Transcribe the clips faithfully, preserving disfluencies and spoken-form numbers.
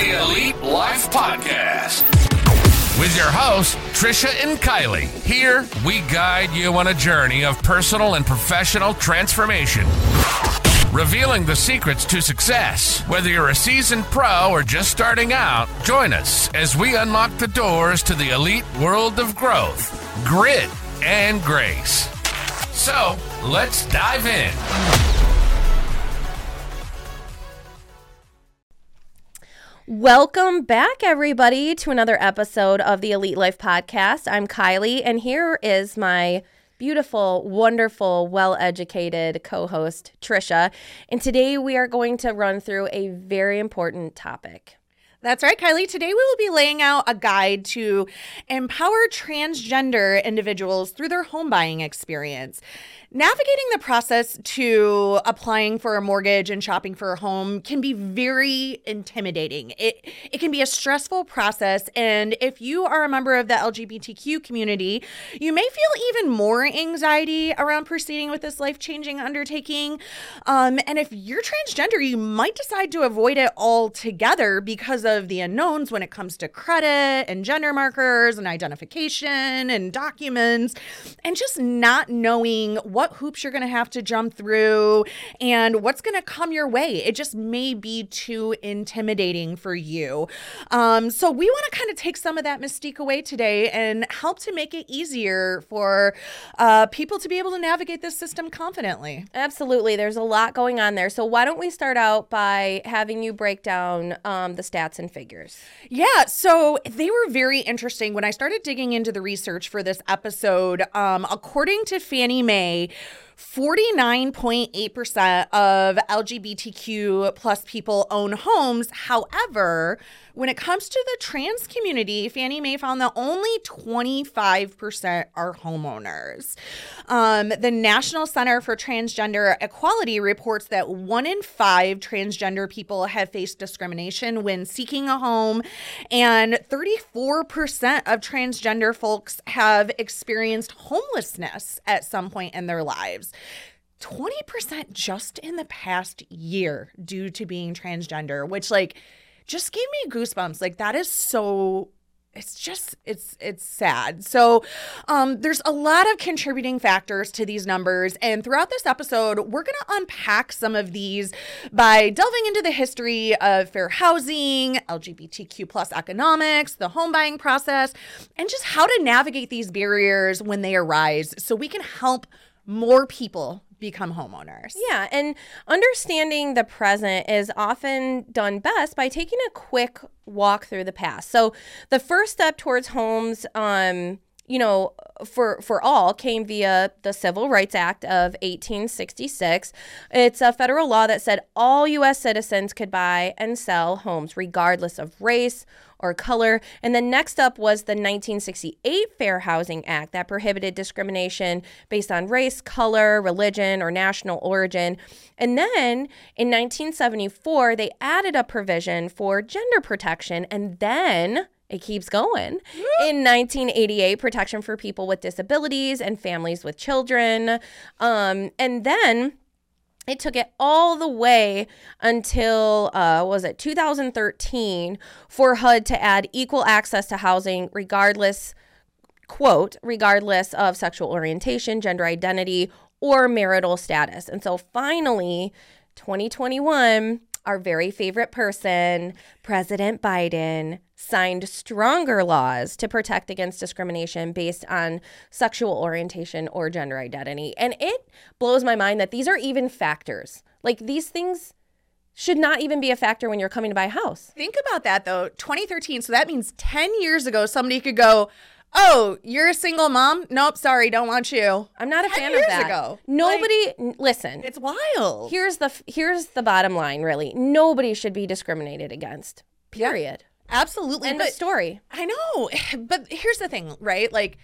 the Elite Life Podcast. With your hosts, Trisha and Kylee. Here, we guide you on a journey of personal and professional transformation. Revealing the secrets to success. Whether you're a seasoned pro or just starting out, join us as we unlock the doors to the elite world of growth, grit, and grace. So, let's dive in. Welcome back, everybody, to another episode of the Elite Life Podcast. I'm Kylee, and here is my beautiful, wonderful, well-educated co-host, Trisha. And today we are going to run through a very important topic. That's right, Kylee. Today we will be laying out a guide to empower transgender individuals through their home buying experience. Navigating the process to applying for a mortgage and shopping for a home can be very intimidating. It it can be a stressful process, and if you are a member of the L G B T Q community, you may feel even more anxiety around proceeding with this life-changing undertaking. Um, and if you're transgender, you might decide to avoid it altogether because of of the unknowns when it comes to credit and gender markers and identification and documents, and just not knowing what hoops you're going to have to jump through and what's going to come your way. It just may be too intimidating for you. Um, so we want to kind of take some of that mystique away today and help to make it easier for uh, people to be able to navigate this system confidently. Absolutely. There's a lot going on there. So why don't we start out by having you break down um, the stats and figures. Yeah, so they were very interesting. When I started digging into the research for this episode, um, according to Fannie Mae, forty-nine point eight percent of L G B T Q plus people own homes. However, when it comes to the trans community, Fannie Mae found that only twenty-five percent are homeowners. Um, the National Center for Transgender Equality reports that one in five transgender people have faced discrimination when seeking a home, and thirty-four percent of transgender folks have experienced homelessness at some point in their lives. twenty percent just in the past year due to being transgender, which like just gave me goosebumps. Like that is so, it's just, it's, it's sad. So um, there's a lot of contributing factors to these numbers. And throughout this episode, we're going to unpack some of these by delving into the history of fair housing, L G B T Q plus economics, the home buying process, and just how to navigate these barriers when they arise so we can help more people become homeowners. Yeah, and understanding the present is often done best by taking a quick walk through the past. So the first step towards homes, um, you know, for for all came via the Civil Rights Act of eighteen sixty-six. It's a federal law that said all U S citizens could buy and sell homes regardless of race or color. And then next up was the nineteen sixty-eight Fair Housing Act that prohibited discrimination based on race, color, religion, or national origin. And then in nineteen seventy-four, they added a provision for gender protection, and then it keeps going. In nineteen eighty-eight, protection for people with disabilities and families with children. Um, and then it took it all the way until, uh, was it two thousand thirteen, for H U D to add equal access to housing regardless, quote, regardless of sexual orientation, gender identity, or marital status. And so finally, twenty twenty-one, our very favorite person, President Biden, signed stronger laws to protect against discrimination based on sexual orientation or gender identity. And it blows my mind that these are even factors. Like these things should not even be a factor when you're coming to buy a house. Think about that, though. twenty thirteen, so that means ten years ago, somebody could go, oh, you're a single mom? Nope, sorry, don't want you. I'm not a fan of that. Ago. Nobody, like, listen. It's wild. Here's the here's the bottom line, really. Nobody should be discriminated against, period. Yeah. Absolutely. End of story. I know. But here's the thing, right? Like,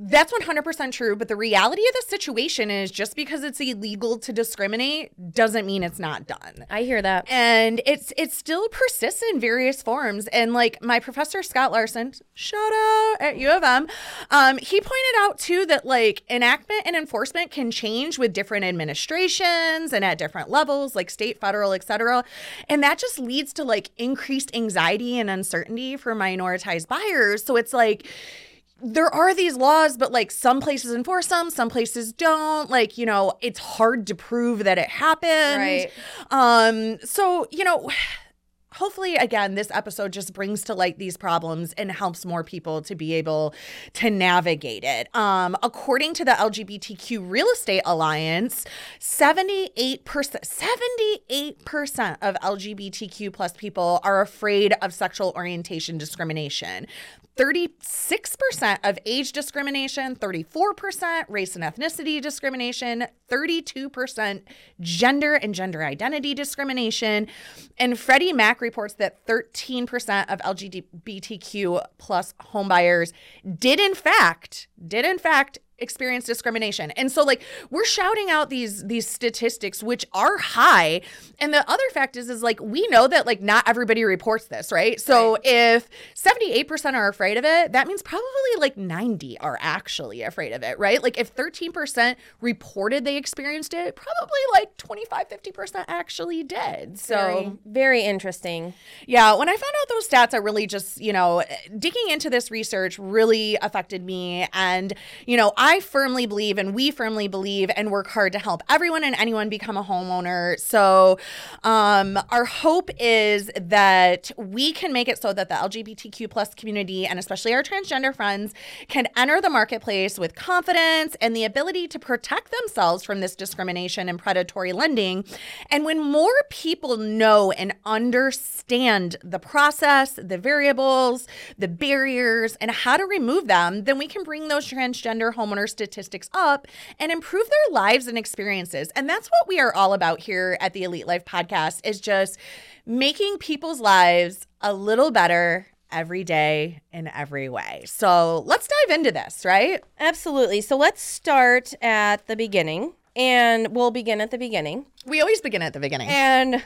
that's one hundred percent true. But the reality of the situation is just because it's illegal to discriminate doesn't mean it's not done. I hear that. And it's it still persists in various forms. And like my professor, Scott Larson, shout out at U of M, um, he pointed out too that like enactment and enforcement can change with different administrations and at different levels, like state, federal, et cetera. And that just leads to like increased anxiety and uncertainty for minoritized buyers. So it's like, there are these laws, but like some places enforce them, some places don't. Like, you know, it's hard to prove that it happened. Right. Um, so, you know, hopefully, again, this episode just brings to light these problems and helps more people to be able to navigate it. Um, according to the L G B T Q Real Estate Alliance, seventy-eight percent, seventy-eight percent of L G B T Q plus people are afraid of sexual orientation discrimination. thirty-six percent of age discrimination, thirty-four percent race and ethnicity discrimination, thirty-two percent gender and gender identity discrimination. And Freddie Mac reports that thirteen percent of L G B T Q plus homebuyers did in fact, did in fact experience discrimination. And so like we're shouting out these these statistics, which are high. And the other fact is, is like we know that like not everybody reports this, right? So right. If seventy-eight percent are afraid of it, that means probably like ninety are actually afraid of it, right? Like if thirteen percent reported they experienced it, probably like twenty-five, fifty percent actually did. So very, very interesting. Yeah. When I found out those stats, I really just, you know, digging into this research really affected me. And, you know, I I firmly believe and we firmly believe and work hard to help everyone and anyone become a homeowner. So um, our hope is that we can make it so that the L G B T Q plus community and especially our transgender friends can enter the marketplace with confidence and the ability to protect themselves from this discrimination and predatory lending. And when more people know and understand the process, the variables, the barriers, and how to remove them, then we can bring those transgender homeowners statistics up and improve their lives and experiences. And that's what we are all about here at the Elite Life Podcast, is just making people's lives a little better every day in every way. So let's dive into this, right? Absolutely. So let's start at the beginning. And we'll begin at the beginning. We always begin at the beginning. And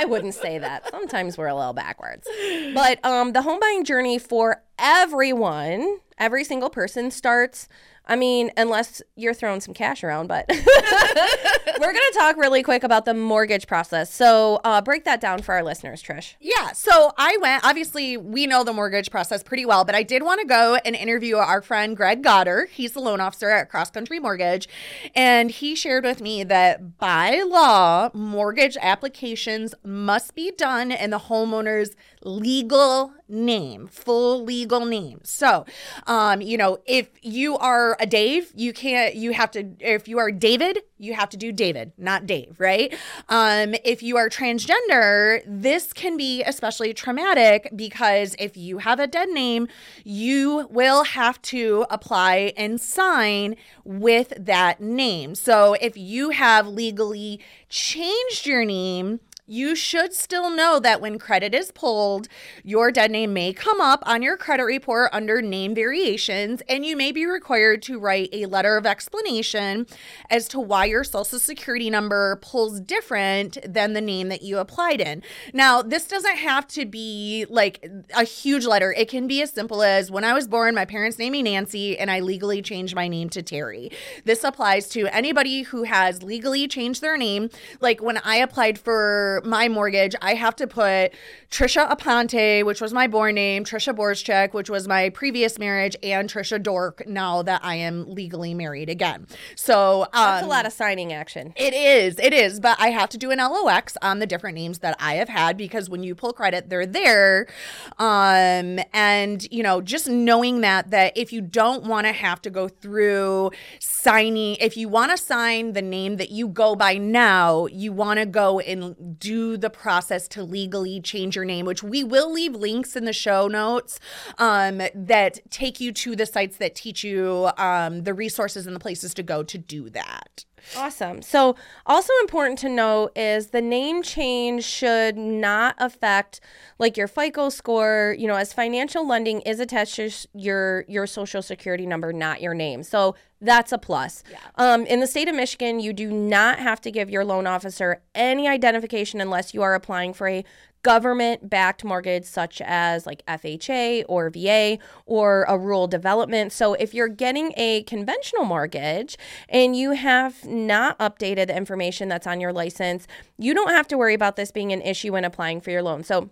I wouldn't say that. Sometimes we're a little backwards. But um, the home buying journey for everyone, every single person starts, I mean, unless you're throwing some cash around, but we're going to talk really quick about the mortgage process. So uh, break that down for our listeners, Trish. Yeah. So I went, obviously, we know the mortgage process pretty well, but I did want to go and interview our friend Greg Goddard. He's the loan officer at Cross Country Mortgage. And he shared with me that by law, mortgage applications must be done in the homeowner's legal name, full legal name. So, um, you know, if you are a Dave, you can't, you have to, if you are David, you have to do David, not Dave, right? Um, if you are transgender, this can be especially traumatic because if you have a dead name, you will have to apply and sign with that name. So if you have legally changed your name, you should still know that when credit is pulled, your dead name may come up on your credit report under name variations, and you may be required to write a letter of explanation as to why your social security number pulls different than the name that you applied in. Now, this doesn't have to be like a huge letter. It can be as simple as, when I was born, my parents named me Nancy, and I legally changed my name to Terry. This applies to anybody who has legally changed their name. Like when I applied for my mortgage, I have to put Trisha Aponte, which was my born name, Trisha Borschek, which was my previous marriage, and Trisha Dork, now that I am legally married again. So um, that's a lot of signing action. It is. It is. But I have to do an L O X on the different names that I have had, because when you pull credit, they're there. Um, and, you know, just knowing that, that if you don't want to have to go through signing, if you want to sign the name that you go by now, you want to go and do the process to legally change your name, which we will leave links in the show notes um, that take you to the sites that teach you um, the resources and the places to go to do that. Awesome. So also important to know is the name change should not affect like your FICO score, you know, as financial lending is attached to your your social security number, not your name. So that's a plus. Yeah. Um, in the state of Michigan, you do not have to give your loan officer any identification unless you are applying for a government-backed mortgage such as like F H A or V A or a rural development. So if you're getting a conventional mortgage and you have not updated the information that's on your license, you don't have to worry about this being an issue when applying for your loan. So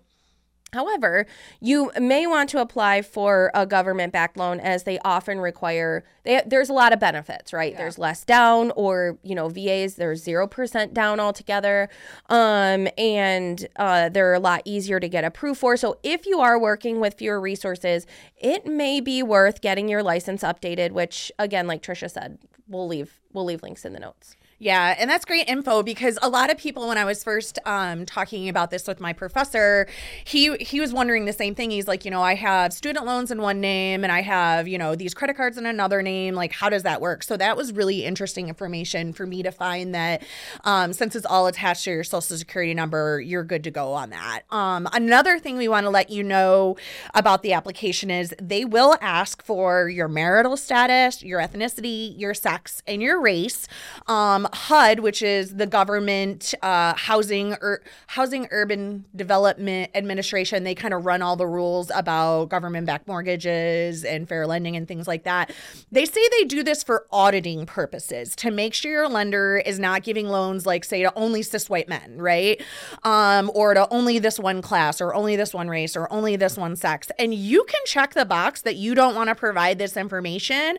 however, you may want to apply for a government-backed loan as they often require, they, there's a lot of benefits, right? Yeah. There's less down or, you know, V As, there's zero percent down altogether. Um, and uh, they're a lot easier to get approved for. So if you are working with fewer resources, it may be worth getting your license updated, which again, like Trisha said, we'll leave, we'll leave links in the notes. Yeah, and that's great info because a lot of people, when I was first um, talking about this with my professor, he he was wondering the same thing. He's like, you know, I have student loans in one name and I have, you know, these credit cards in another name. Like, how does that work? So that was really interesting information for me to find that um, since it's all attached to your social security number, you're good to go on that. Um, another thing we want to let you know about the application is they will ask for your marital status, your ethnicity, your sex, and your race. Um, H U D, which is the government uh, housing or housing urban development administration, they kind of run all the rules about government-backed mortgages and fair lending and things like that. They say they do this for auditing purposes to make sure your lender is not giving loans, like say to only cis white men, right? Um, or to only this one class, or only this one race, or only this one sex. And you can check the box that you don't want to provide this information.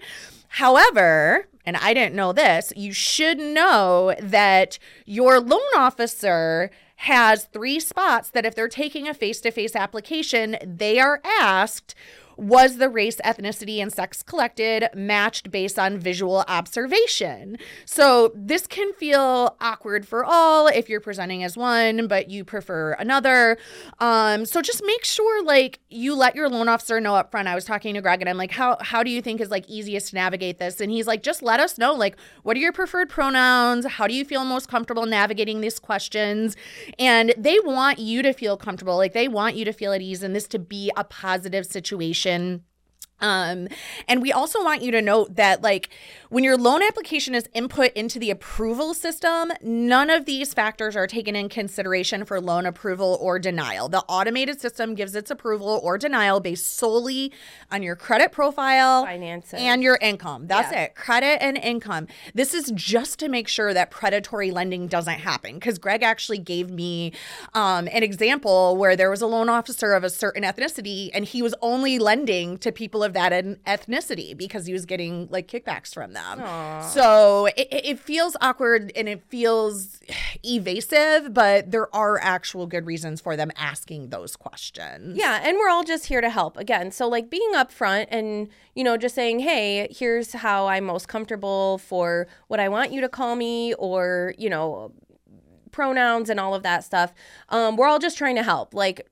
However, and I didn't know this, you should know that your loan officer has three spots that if they're taking a face-to-face application, they are asked, was the race, ethnicity, and sex collected matched based on visual observation? So this can feel awkward for all if you're presenting as one, but you prefer another. Um, so just make sure, like, you let your loan officer know up front. I was talking to Greg, and I'm like, how how do you think is, like, easiest to navigate this? And he's like, just let us know, like, what are your preferred pronouns? How do you feel most comfortable navigating these questions? And they want you to feel comfortable. Like, they want you to feel at ease and this to be a positive situation. Um, and we also want you to note that, like, when your loan application is input into the approval system, none of these factors are taken in consideration for loan approval or denial. The automated system gives its approval or denial based solely on your credit profile, finances, and your income. That's yeah. it. Credit and income. This is just to make sure that predatory lending doesn't happen. Because Greg actually gave me um, an example where there was a loan officer of a certain ethnicity, and he was only lending to people of that ethnicity because he was getting, like, kickbacks from them. Aww. So it, it feels awkward and it feels evasive, but there are actual good reasons for them asking those questions. Yeah, and we're all just here to help again. So, like, being upfront and, you know, just saying, hey, here's how I'm most comfortable for what I want you to call me, or, you know, pronouns and all of that stuff. Um, we're all just trying to help. Like,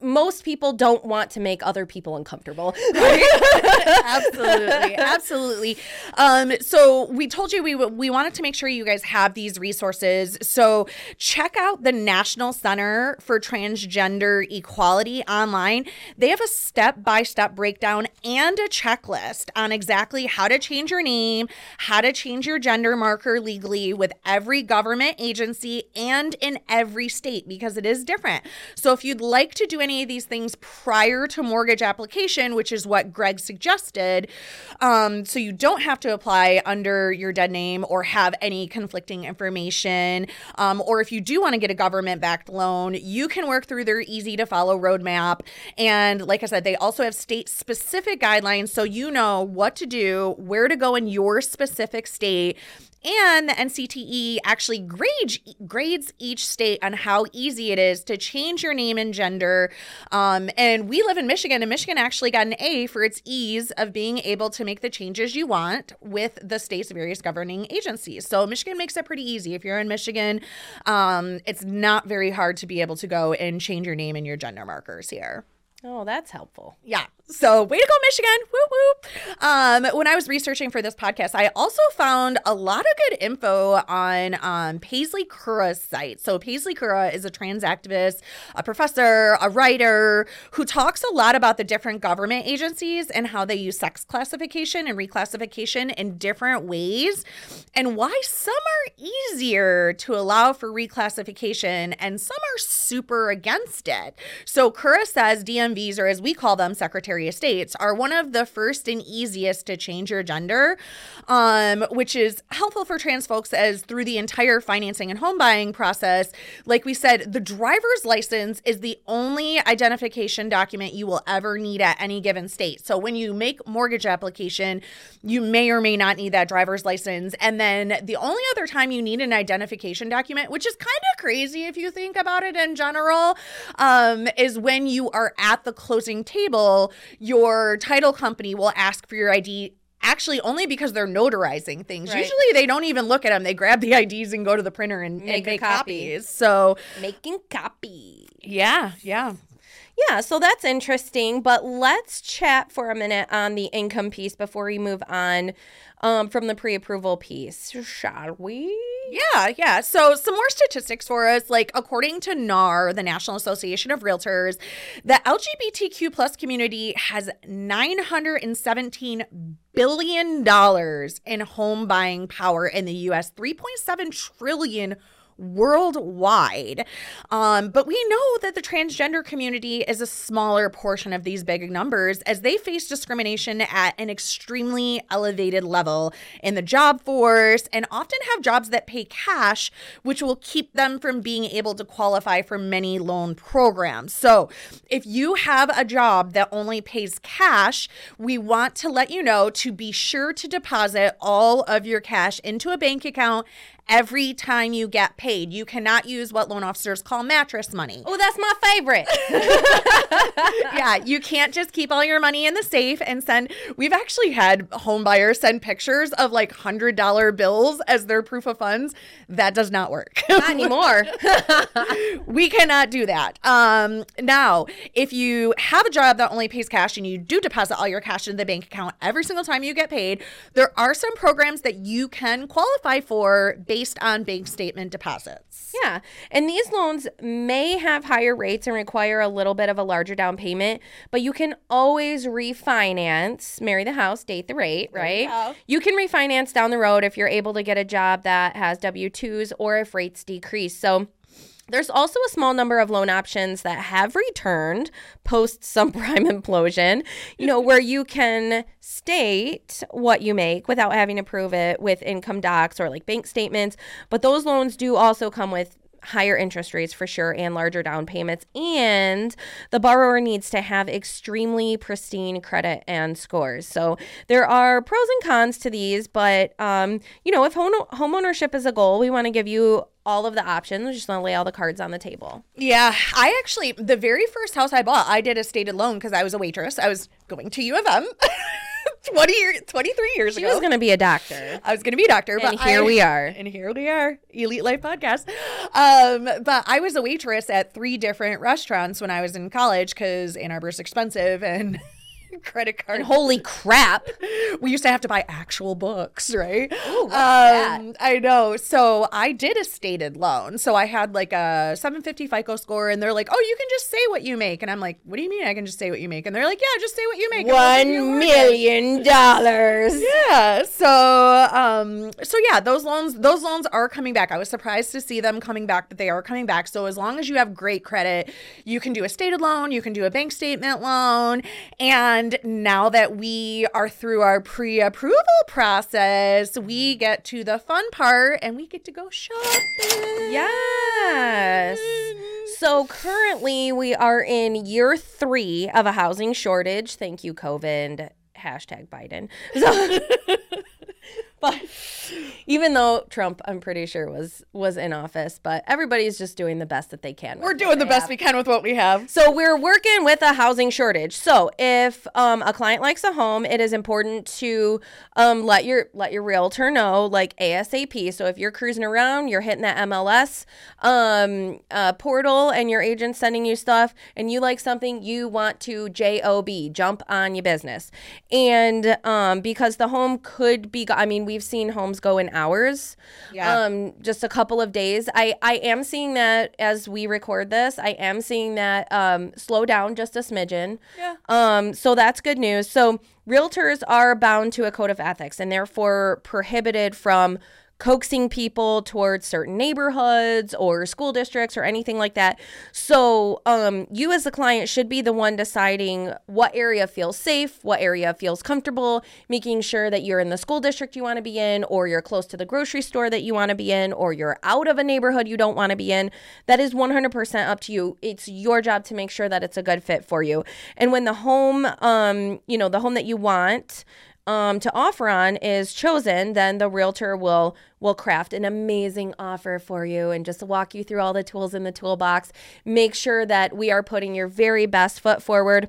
most people don't want to make other people uncomfortable. Right? Absolutely. Absolutely. Um, so we told you we we wanted to make sure you guys have these resources. So check out the National Center for Transgender Equality online. They have a step-by-step breakdown and a checklist on exactly how to change your name, how to change your gender marker legally with every government agency and in every state, because it is different. So if you'd like to do do any of these things prior to mortgage application, which is what Greg suggested, um, so you don't have to apply under your dead name or have any conflicting information, um, or if you do want to get a government-backed loan, you can work through their easy-to-follow roadmap. And like I said, they also have state-specific guidelines, so you know what to do, where to go in your specific state. And the N C T E actually grades, grades each state on how easy it is to change your name and gender. Um, and we live in Michigan, and Michigan actually got an A for its ease of being able to make the changes you want with the state's various governing agencies. So Michigan makes it pretty easy. If you're in Michigan, um, it's not very hard to be able to go and change your name and your gender markers here. Oh, that's helpful. Yeah. So way to go, Michigan. Whoop, whoop. Um, when I was researching for this podcast, I also found a lot of good info on um, Paisley Curra's site. So Paisley Curra is a trans activist, a professor, a writer who talks a lot about the different government agencies and how they use sex classification and reclassification in different ways and why some are easier to allow for reclassification and some are super against it. So Curra says D M Vs, or as we call them, Secretary of States, are one of the first and easiest to change your gender, um, which is helpful for trans folks as through the entire financing and home buying process, like we said, the driver's license is the only identification document you will ever need at any given state. So when you make mortgage application, you may or may not need that driver's license. And then the only other time you need an identification document, which is kind of crazy if you think about it in general, um, is when you are at the closing table. Your title company will ask for your I D. Actually, only because they're notarizing things. Right. Usually they don't even look at them. They grab the I Ds and go to the printer and make, and make copy. copies. So making copies. Yeah, yeah. Yeah, so that's interesting, but let's chat for a minute on the income piece before we move on um, from the pre-approval piece, shall we? Yeah, yeah. So some more statistics for us. Like, according to N A R, the National Association of Realtors, the L G B T Q plus community has nine hundred seventeen billion dollars in home buying power in the U S, three point seven trillion dollars worldwide. Um, but we know that the transgender community is a smaller portion of these big numbers as they face discrimination at an extremely elevated level in the job force and often have jobs that pay cash, which will keep them from being able to qualify for many loan programs. So if you have a job that only pays cash, we want to let you know to be sure to deposit all of your cash into a bank account every time you get paid. You cannot use what loan officers call mattress money. Oh, that's my favorite. Yeah, you can't just keep all your money in the safe and send. We've actually had home buyers send pictures of like one hundred dollar bills as their proof of funds. That does not work. Not anymore. We cannot do that. Um, now, if you have a job that only pays cash and you do deposit all your cash into the bank account every single time you get paid, there are some programs that you can qualify for based on bank statement deposits. Yeah. And these loans may have higher rates and require a little bit of a larger down payment, but you can always refinance. Marry the house, date the rate, right? Oh. You can refinance down the road if you're able to get a job that has W two's or if rates decrease. So there's also a small number of loan options that have returned post subprime implosion, you know, where you can state what you make without having to prove it with income docs or like bank statements. But those loans do also come with higher interest rates for sure and larger down payments. And the borrower needs to have extremely pristine credit and scores. So there are pros and cons to these. But, um, you know, if home homeownership is a goal, we want to give you all of the options. We're just going to lay all the cards on the table. Yeah. I actually, the very first house I bought, I did a stated loan because I was a waitress. I was going to U of M. twenty years, twenty-three years she ago. She was going to be a doctor. I was going to be a doctor. And but here I, we are. And here we are. Elite Life Podcast. Um, but I was a waitress at three different restaurants when I was in college because Ann Arbor's expensive and credit card. And holy crap. We used to have to buy actual books, right? Ooh, what's um, that? I know. So I did a stated loan. So I had like a seven fifty FICO score and they're like, oh, you can just say what you make. And I'm like, what do you mean I can just say what you make? And they're like, yeah, just say what you make. One million dollars. Yeah. So, um, so yeah, those loans, those loans are coming back. I was surprised to see them coming back, but they are coming back. So as long as you have great credit, you can do a stated loan, you can do a bank statement loan. And And now that we are through our pre-approval process, we get to the fun part and we get to go shopping. Yes. So currently we are in year three of a housing shortage. Thank you, COVID. Hashtag Biden. So But even though Trump, I'm pretty sure, was was in office, but everybody's just doing the best that they can. We're doing the best we can with what we have. So we're working with a housing shortage. So if um, a client likes a home, it is important to um, let your let your realtor know, like, ASAP. So if you're cruising around, you're hitting that M L S um, uh, portal, and your agent's sending you stuff, and you like something, you want to J O B, jump on your business. And um, because the home could be, I mean, we've seen homes go in hours, yeah. um, just a couple of days. I, I am seeing that as we record this. I am seeing that um, slow down just a smidgen. Yeah. Um, so that's good news. So realtors are bound to a code of ethics and therefore prohibited from coaxing people towards certain neighborhoods or school districts or anything like that. So um, you as the client should be the one deciding what area feels safe, what area feels comfortable, making sure that you're in the school district you want to be in, or you're close to the grocery store that you want to be in, or you're out of a neighborhood you don't want to be in. That is one hundred percent up to you. It's your job to make sure that it's a good fit for you. And when the home, um, you know, the home that you want Um, to offer on is chosen, then the realtor will will craft an amazing offer for you and just walk you through all the tools in the toolbox. Make sure that we are putting your very best foot forward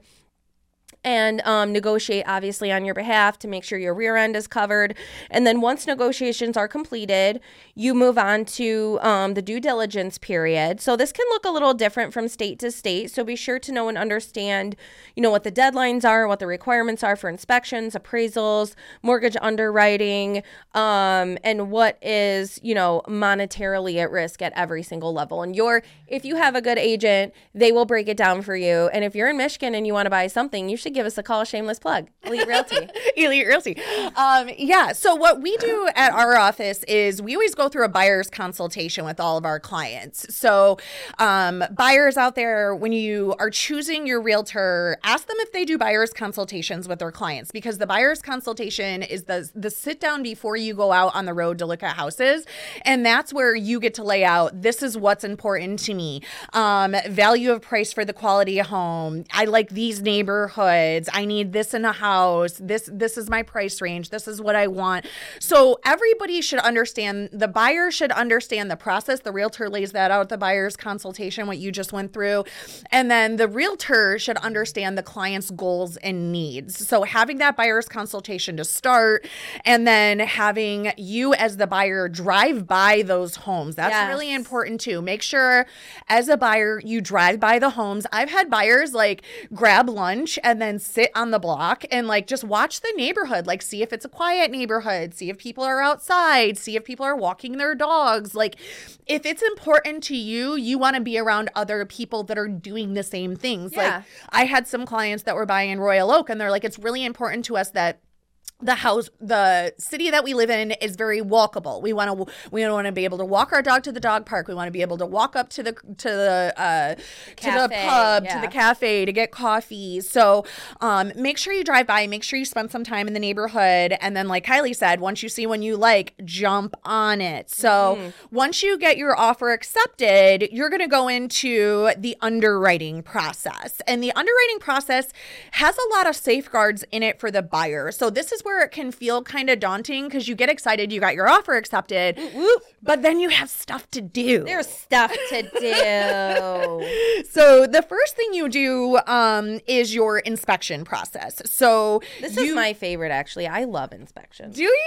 and um, negotiate, obviously, on your behalf to make sure your rear end is covered. And then once negotiations are completed, you move on to um, the due diligence period. So this can look a little different from state to state. So be sure to know and understand, you know, what the deadlines are, what the requirements are for inspections, appraisals, mortgage underwriting, um, and what is, you know, monetarily at risk at every single level. And your, if you have a good agent, they will break it down for you. And if you're in Michigan and you want to buy something, you should give us a call. Shameless plug. Elite Realty. Elite Realty. Um, yeah. So what we do at our office is we always go through a buyer's consultation with all of our clients. So um, buyers out there, when you are choosing your realtor, ask them if they do buyer's consultations with their clients, because the buyer's consultation is the, the sit down before you go out on the road to look at houses. And that's where you get to lay out, this is what's important to me. Um, value of price for the quality of home. I like these neighborhoods. I need this in a house. This this is my price range. This is what I want. So everybody should understand, the buyer should understand the process. The realtor lays that out, the buyer's consultation, what you just went through. And then the realtor should understand the client's goals and needs. So having that buyer's consultation to start, and then having you as the buyer drive by those homes. That's yes. really important too. Make sure as a buyer, you drive by the homes. I've had buyers like grab lunch and then then sit on the block and like just watch the neighborhood, like see if it's a quiet neighborhood, see if people are outside, see if people are walking their dogs. Like if it's important to you, you want to be around other people that are doing the same things. Yeah. Like I had some clients that were buying Royal Oak and they're like, it's really important to us that the house, the city that we live in is very walkable. We want to, we want to be able to walk our dog to the dog park. We want to be able to walk up to the, to the, uh, cafe, to the pub, yeah. to the cafe to get coffee. So, um, make sure you drive by, make sure you spend some time in the neighborhood. And then like Kylee said, once you see one you like, jump on it. So mm-hmm. once you get your offer accepted, you're going to go into the underwriting process, and the underwriting process has a lot of safeguards in it for the buyer. So this is where it can feel kind of daunting, because you get excited, you got your offer accepted, but then you have stuff to do. There's stuff to do. So the first thing you do um, is your inspection process. So this you, is my favorite, actually. I love inspections. Do you?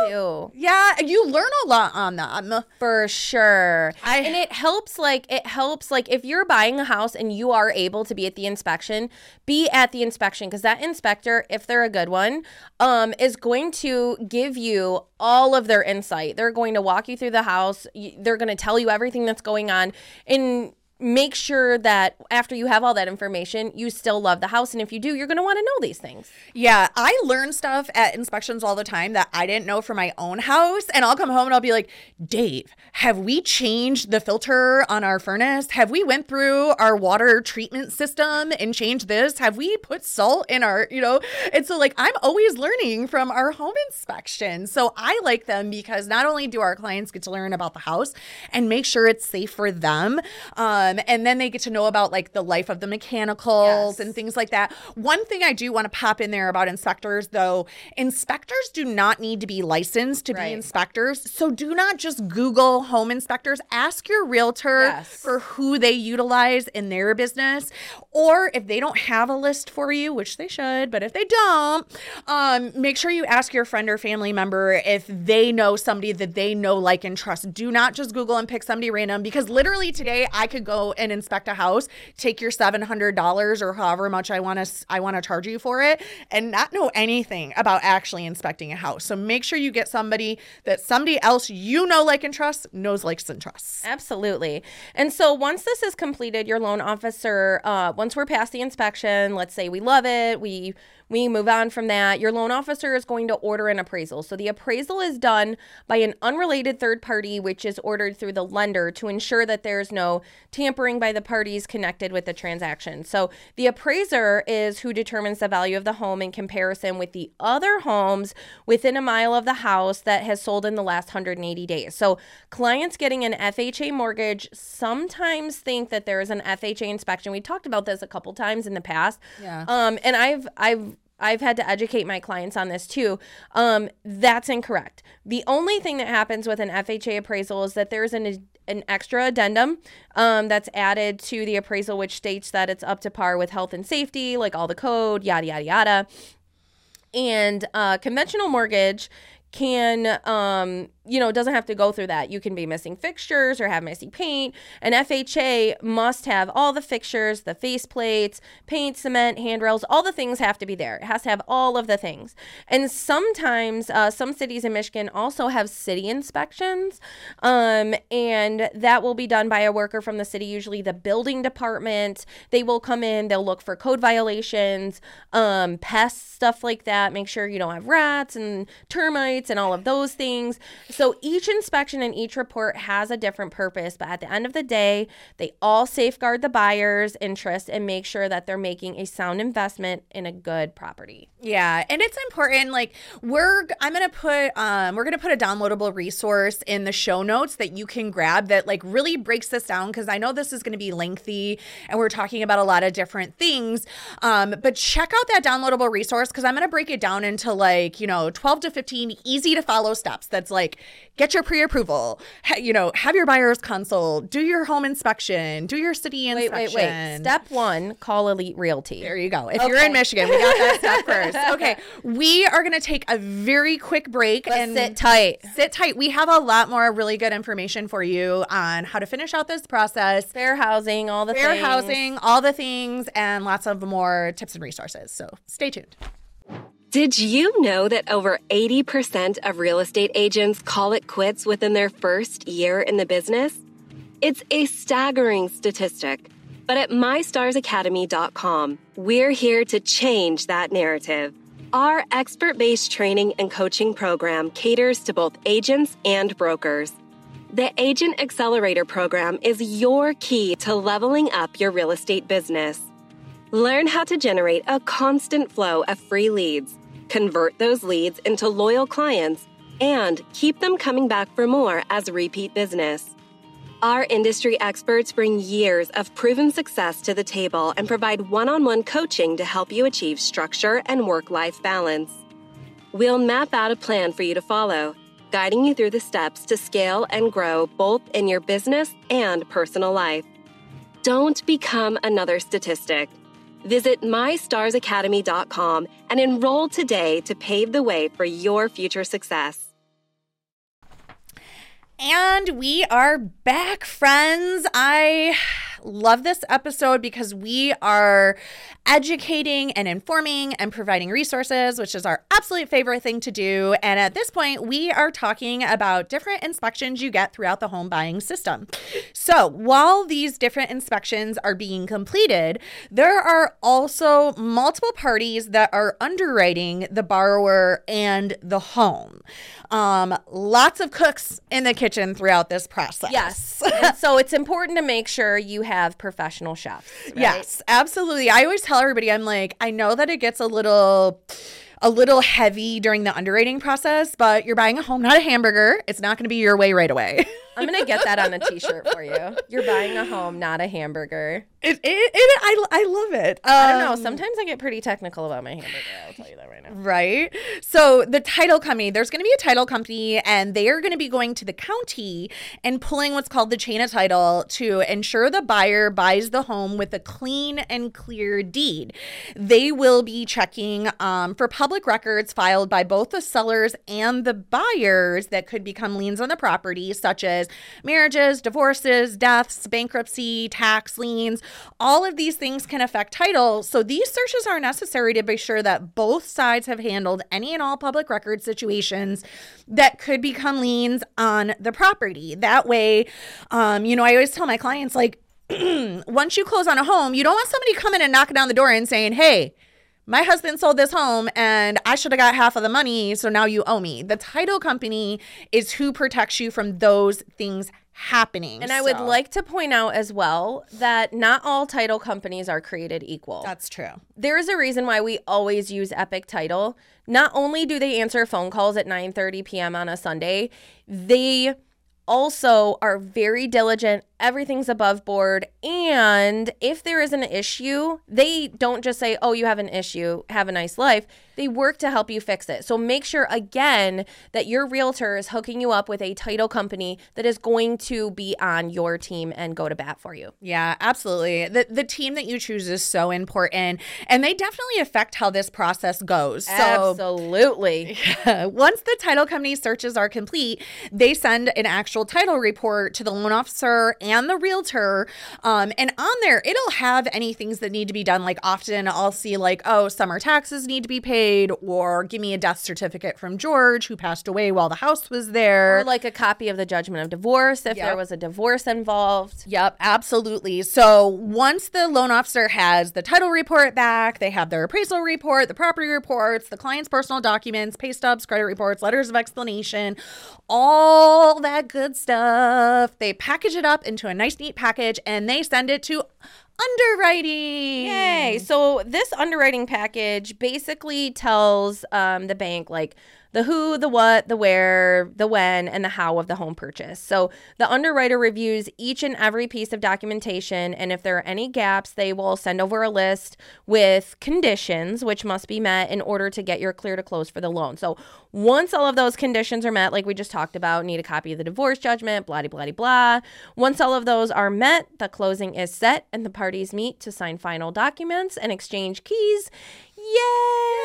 I do. Yeah, you learn a lot on them for sure. I, and it helps. Like it helps. Like if you're buying a house and you are able to be at the inspection, be at the inspection, because that inspector, if they're a good one, um. is going to give you all of their insight. They're going to walk you through the house. They're going to tell you everything that's going on, and make sure that after you have all that information, you still love the house. And if you do, you're going to want to know these things. Yeah, I learn stuff at inspections all the time that I didn't know for my own house. And I'll come home and I'll be like, Dave, have we changed the filter on our furnace? Have we went through our water treatment system and changed this? Have we put salt in our, you know? And so like, I'm always learning from our home inspection. So I like them because not only do our clients get to learn about the house and make sure it's safe for them, uh, Um, and then they get to know about like the life of the mechanicals yes. and things like that. One thing I do want to pop in there about inspectors, though, inspectors do not need to be licensed to right. be inspectors. So do not just Google home inspectors. Ask your realtor yes. for who they utilize in their business. Or if they don't have a list for you, which they should, but if they don't, um, make sure you ask your friend or family member if they know somebody that they know, like, and trust. Do not just Google and pick somebody random, because literally today I could go and inspect a house, take your seven hundred dollars or however much I want to I want to charge you for it, and not know anything about actually inspecting a house. So make sure you get somebody that somebody else you know, like, and trust knows, likes, and trusts. Absolutely. And so once this is completed, your loan officer, uh, once we're past the inspection, let's say we love it, we we move on from that, your loan officer is going to order an appraisal. So the appraisal is done by an unrelated third party, which is ordered through the lender to ensure that there's no tampering by the parties connected with the transaction. So the appraiser is who determines the value of the home in comparison with the other homes within a mile of the house that has sold in the last one hundred eighty days. So clients getting an F H A mortgage sometimes think that there is an F H A inspection. We talked about this a couple times in the past. Yeah. Um, and I've, I've, I've had to educate my clients on this too. Um, that's incorrect. The only thing that happens with an F H A appraisal is that there's an an extra addendum um, that's added to the appraisal, which states that it's up to par with health and safety, like all the code, yada, yada, yada. And uh, conventional mortgage can, um, you know, doesn't have to go through that. You can be missing fixtures or have messy paint. An F H A must have all the fixtures, the faceplates, paint, cement, handrails, all the things have to be there. It has to have all of the things. And sometimes uh, some cities in Michigan also have city inspections, um, and that will be done by a worker from the city, usually the building department. They will come in, they'll look for code violations, um, pests, stuff like that. Make sure you don't have rats and termites and all of those things. So each inspection and each report has a different purpose, but at the end of the day, they all safeguard the buyer's interest and make sure that they're making a sound investment in a good property. Yeah, and it's important. Like we're, I'm gonna put, um, we're gonna put a downloadable resource in the show notes that you can grab that like really breaks this down, because I know this is gonna be lengthy and we're talking about a lot of different things. Um, but check out that downloadable resource, because I'm gonna break it down into like, you know, twelve to fifteen easy to follow steps. That's like, get your pre-approval, ha- you know, have your buyer's consult, do your home inspection, do your city inspection. Wait, wait, wait. Step one, call Elite Realty. There you go. If okay. you're in Michigan, we got that step first. Okay. We are going to take a very quick break. Let's and sit tight. Sit tight. We have a lot more really good information for you on how to finish out this process. Fair housing, all the Fair things. Fair housing, all the things, and lots of more tips and resources. So stay tuned. Did you know that over eighty percent of real estate agents call it quits within their first year in the business? It's a staggering statistic, but at my stars academy dot com, we're here to change that narrative. Our expert-based training and coaching program caters to both agents and brokers. The Agent Accelerator Program is your key to leveling up your real estate business. Learn how to generate a constant flow of free leads, convert those leads into loyal clients, and keep them coming back for more as repeat business. Our industry experts bring years of proven success to the table and provide one-on-one coaching to help you achieve structure and work-life balance. We'll map out a plan for you to follow, guiding you through the steps to scale and grow both in your business and personal life. Don't become another statistic. Visit my stars academy dot com and enroll today to pave the way for your future success. And we are back, friends. I love this episode because we are educating and informing and providing resources, which is our absolute favorite thing to do. And at this point, we are talking about different inspections you get throughout the home buying system. So while these different inspections are being completed, there are also multiple parties that are underwriting the borrower and the home. Um, lots of cooks in the kitchen throughout this process. Yes. And so it's important to make sure you have professional chefs. Right? Yes, absolutely. I always tell everybody, I'm like, I know that it gets a little... a little heavy during the underwriting process, but you're buying a home, not a hamburger. It's not going to be your way right away. I'm going to get that on a T-shirt for you. You're buying a home, not a hamburger. It, it, it, I, I love it. Um, I don't know. Sometimes I get pretty technical about my hamburger. I'll tell you that right now. Right? So the title company, there's going to be a title company, and they are going to be going to the county and pulling what's called the chain of title to ensure the buyer buys the home with a clean and clear deed. They will be checking um, for public records filed by both the sellers and the buyers that could become liens on the property, such as marriages, divorces, deaths, bankruptcy, tax liens. All of these things can affect title. So these searches are necessary to be sure that both sides have handled any and all public record situations that could become liens on the property. That way, um, you know, I always tell my clients, like, once you close on a home, you don't want somebody coming and knocking down the door and saying, hey, my husband sold this home and I should have got half of the money, so now you owe me. The title company is who protects you from those things happening. And so, I would like to point out as well that not all title companies are created equal. That's true. There is a reason why we always use Epic Title. Not only do they answer phone calls at nine thirty p.m. on a Sunday, they also are very diligent. Everything's above board. And if there is an issue, they don't just say, oh, you have an issue, have a nice life. They work to help you fix it. So make sure, again, that your realtor is hooking you up with a title company that is going to be on your team and go to bat for you. Yeah, absolutely. The the team that you choose is so important. And they definitely affect how this process goes. So, absolutely. Yeah. Once the title company searches are complete, they send an actual title report to the loan officer and the realtor, um, and on there it'll have any things that need to be done. Like, often I'll see, like, oh, summer taxes need to be paid, or give me a death certificate from George who passed away while the house was there, or like a copy of the judgment of divorce if yep. there was a divorce involved. Yep, absolutely. So once the loan officer has the title report back, they have their appraisal report, the property reports, the client's personal documents, pay stubs, credit reports, letters of explanation, all that good stuff. They package it up into a nice, neat package, and they send it to underwriting. Yay. So this underwriting package basically tells um, the bank, like, the who, the what, the where, the when, and the how of the home purchase. So the underwriter reviews each and every piece of documentation, and if there are any gaps, they will send over a list with conditions which must be met in order to get your clear to close for the loan. So once all of those conditions are met, like we just talked about, need a copy of the divorce judgment, blah, blah, blah, blah. Once all of those are met, the closing is set, and the parties meet to sign final documents and exchange keys. Yay!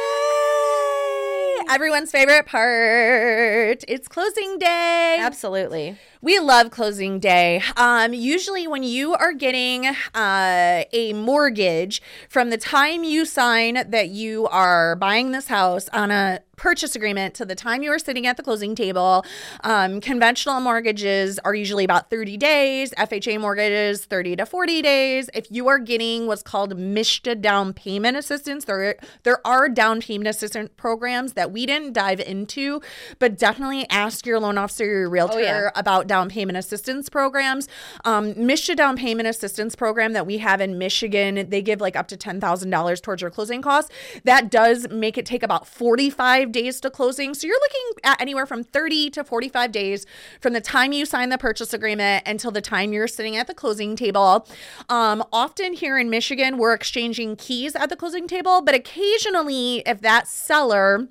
Everyone's favorite part. It's closing day. Absolutely. We love closing day. Um, usually when you are getting uh, a mortgage, from the time you sign that you are buying this house on a purchase agreement to the time you are sitting at the closing table, um, conventional mortgages are usually about thirty days. F H A mortgages, thirty to forty days. If you are getting what's called MISHDA down payment assistance, there, there are down payment assistance programs that we didn't dive into, but definitely ask your loan officer or your realtor oh, yeah. about down payment assistance programs. Um, MISHDA down payment assistance program that we have in Michigan, they give like up to ten thousand dollars towards your closing costs. That does make it take about forty-five days to closing. So you're looking at anywhere from thirty to forty-five days from the time you sign the purchase agreement until the time you're sitting at the closing table. Um, often here in Michigan, we're exchanging keys at the closing table, but occasionally if that seller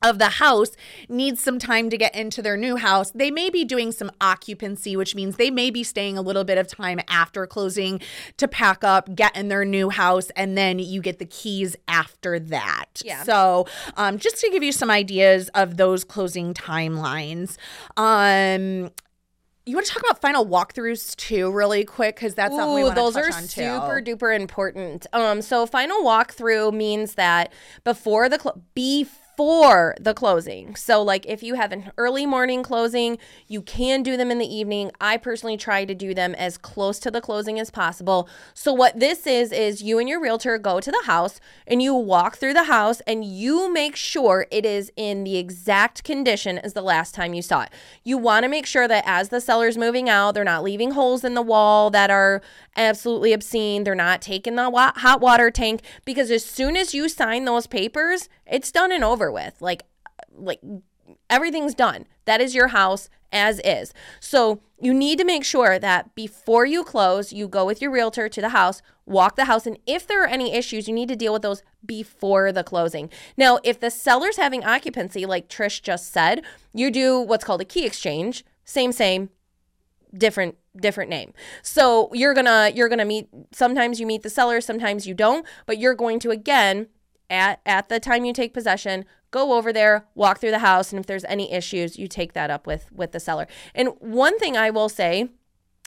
of the house needs some time to get into their new house, they may be doing some occupancy, which means they may be staying a little bit of time after closing to pack up, get in their new house, and then you get the keys after that. Yeah. So um, just to give you some ideas of those closing timelines. Um, You want to talk about final walkthroughs too, really quick, because that's Ooh, something we want to touch on too. Those are super duper important. Um, so final walkthrough means that before the cl- before the closing. So like if you have an early morning closing, you can do them in the evening. I personally try to do them as close to the closing as possible. So what this is is you and your realtor go to the house and you walk through the house and you make sure it is in the exact condition as the last time you saw it. You want to make sure that as the seller moving out, they're not leaving holes in the wall that are absolutely obscene. They're not taking the wa- hot water tank, because as soon as you sign those papers, it's done and over with. Like, like Everything's done. That is your house as is. So you need to make sure that before you close, you go with your realtor to the house, walk the house, and if there are any issues, you need to deal with those before the closing. Now, if the seller's having occupancy, like Trish just said, you do what's called a key exchange. Same, same, different, different name. So you're gonna you're gonna meet. Sometimes you meet the seller, sometimes you don't, but you're going to again. At, at the time you take possession, go over there, walk through the house, and if there's any issues, you take that up with, with the seller. And one thing I will say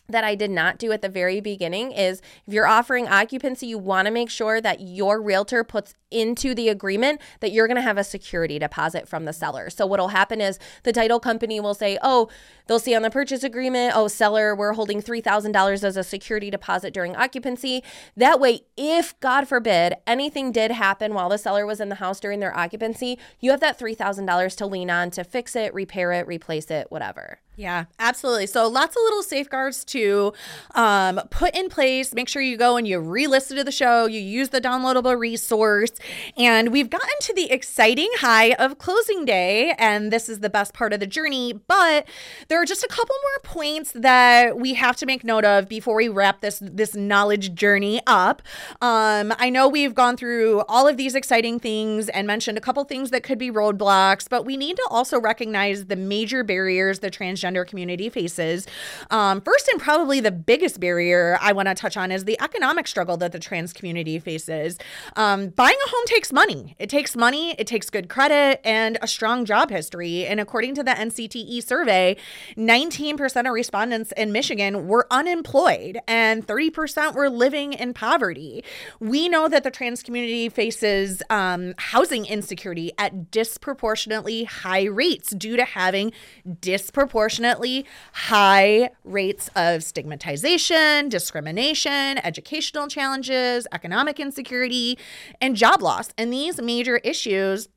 that I did not do at the very beginning is if you're offering occupancy, you want to make sure that your realtor puts into the agreement that you're going to have a security deposit from the seller. So what'll happen is the title company will say, oh, they'll see on the purchase agreement, oh, seller, we're holding three thousand dollars as a security deposit during occupancy. That way, if God forbid anything did happen while the seller was in the house during their occupancy, you have that three thousand dollars to lean on to fix it, repair it, replace it, whatever. Yeah, absolutely. So lots of little safeguards to um, put in place. Make sure you go and you re-listen to the show. You use the downloadable resource. And we've gotten to the exciting high of closing day. And this is the best part of the journey. But there are just a couple more points that we have to make note of before we wrap this, this knowledge journey up. Um, I know we've gone through all of these exciting things and mentioned a couple things that could be roadblocks. But we need to also recognize the major barriers the transgender community faces. Um, first and probably the biggest barrier I want to touch on is the economic struggle that the trans community faces. Um, buying a home takes money. It takes money, it takes good credit, and a strong job history. And according to the N C T E survey, nineteen percent of respondents in Michigan were unemployed and thirty percent were living in poverty. We know that the trans community faces um, housing insecurity at disproportionately high rates due to having disproportionate Unfortunately, high rates of stigmatization, discrimination, educational challenges, economic insecurity, and job loss. And these major issues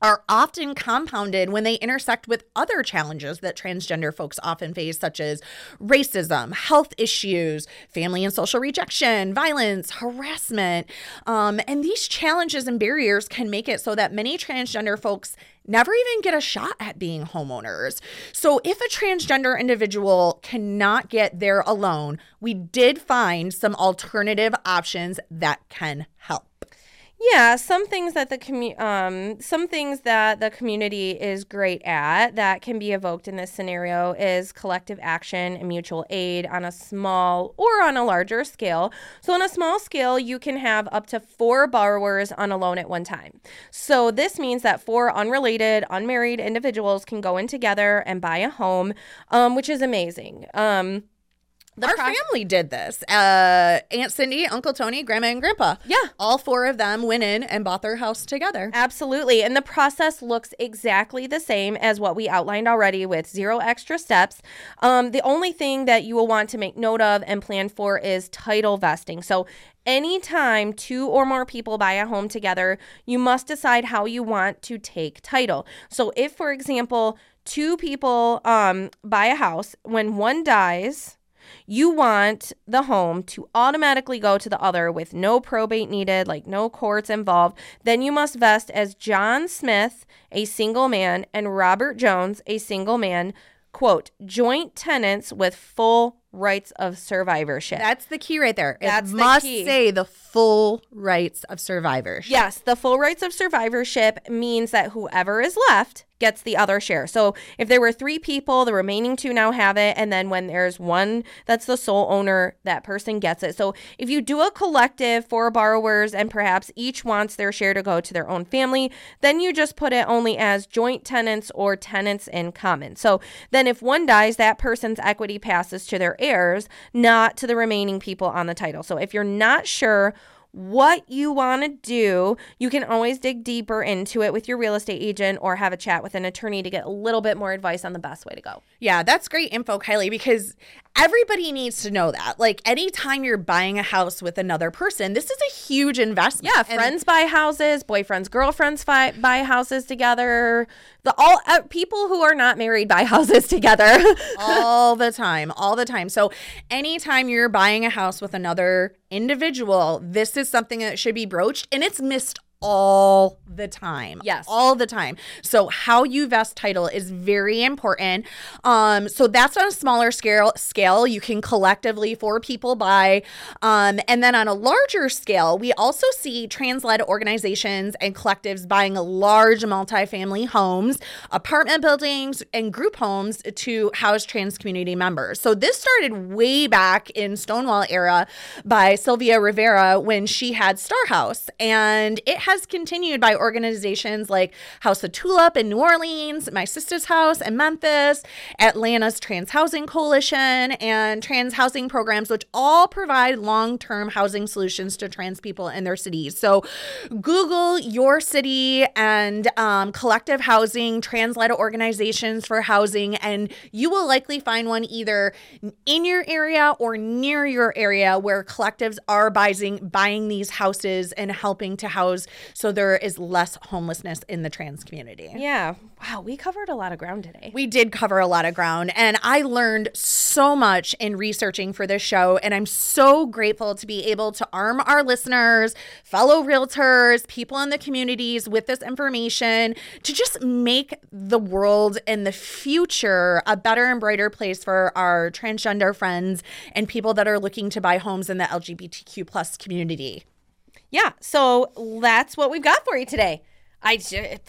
are often compounded when they intersect with other challenges that transgender folks often face, such as racism, health issues, family and social rejection, violence, harassment. Um, and these challenges and barriers can make it so that many transgender folks never even get a shot at being homeowners. So if a transgender individual cannot get there alone, we did find some alternative options that can help. Yeah, some things that the commu- um, some things that the community is great at that can be evoked in this scenario is collective action and mutual aid on a small or on a larger scale. So on a small scale, you can have up to four borrowers on a loan at one time. So this means that four unrelated, unmarried individuals can go in together and buy a home, um, which is amazing. Um The Our proc- family did this. Uh, Aunt Cindy, Uncle Tony, Grandma, and Grandpa. Yeah. All four of them went in and bought their house together. Absolutely. And the process looks exactly the same as what we outlined already with zero extra steps. Um, the only thing that you will want to make note of and plan for is title vesting. So anytime two or more people buy a home together, you must decide how you want to take title. So if, for example, two people um, buy a house, when one dies, you want the home to automatically go to the other with no probate needed, like no courts involved. Then you must vest as John Smith, a single man, and Robert Jones, a single man, quote, joint tenants with full rights of survivorship. That's the key right there. That's it must the key. Say the full rights of survivorship. Yes, the full rights of survivorship means that whoever is left gets the other share. So if there were three people, the remaining two now have it. And then when there's one that's the sole owner, that person gets it. So if you do a collective for borrowers and perhaps each wants their share to go to their own family, then you just put it only as joint tenants or tenants in common. So then if one dies, that person's equity passes to their heirs, not to the remaining people on the title. So if you're not sure what you want to do, you can always dig deeper into it with your real estate agent or have a chat with an attorney to get a little bit more advice on the best way to go. Yeah, that's great info, Kylee, because everybody needs to know that. Like, anytime you're buying a house with another person, this is a huge investment. Yeah, friends and- buy houses, boyfriends, girlfriends fi- buy houses together. The all uh, people who are not married buy houses together all the time, all the time. So anytime you're buying a house with another individual, this is something that should be broached, and it's missed all the time. Yes. All the time. So how you vest title is very important. Um, so that's on a smaller scale. Scale you can collectively four people buy. Um, and then on a larger scale, we also see trans-led organizations and collectives buying large multifamily homes, apartment buildings, and group homes to house trans community members. So this started way back in Stonewall era by Sylvia Rivera when she had Star House. And it has continued by organizations like House of Tulip in New Orleans, My Sister's House in Memphis, Atlanta's Trans Housing Coalition, and Trans Housing Programs, which all provide long-term housing solutions to trans people in their cities. So Google your city and um, collective housing, trans-led organizations for housing, and you will likely find one either in your area or near your area where collectives are buying, buying these houses and helping to house so there is less homelessness in the trans community. Yeah. Wow. We covered a lot of ground today. We did cover a lot of ground. And I learned so much in researching for this show. And I'm so grateful to be able to arm our listeners, fellow realtors, people in the communities with this information to just make the world and the future a better and brighter place for our transgender friends and people that are looking to buy homes in the L G B T Q plus community. Yeah, so that's what we've got for you today. I,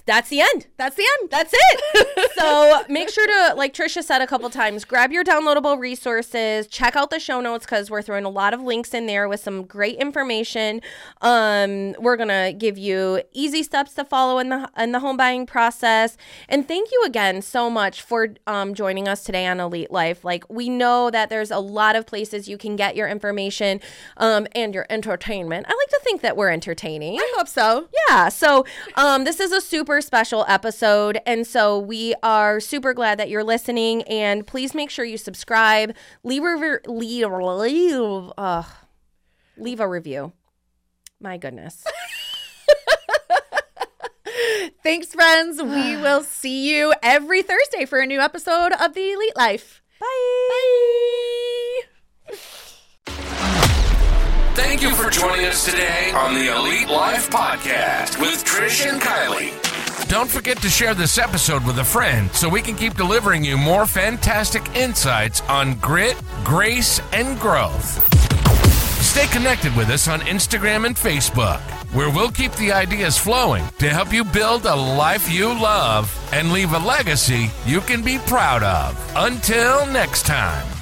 that's the end. That's the end. That's it. So make sure to, like Trisha said a couple times, grab your downloadable resources. Check out the show notes because we're throwing a lot of links in there with some great information. Um, we're going to give you easy steps to follow in the in the home buying process. And thank you again so much for um, joining us today on Elite Life. Like, we know that there's a lot of places you can get your information um, and your entertainment. I like to think that we're entertaining. I hope so. Yeah. So um, this is a super special episode, and so we are super glad that you're listening, and please make sure you subscribe, leave a, re- leave, leave, uh, leave a review. My goodness. Thanks, friends. We will see you every Thursday for a new episode of The Elite Life. Bye. Bye. Thank you for joining us today on the Elite Life Podcast with Trish and Kylee. Don't forget to share this episode with a friend so we can keep delivering you more fantastic insights on grit, grace, and growth. Stay connected with us on Instagram and Facebook, where we'll keep the ideas flowing to help you build a life you love and leave a legacy you can be proud of. Until next time.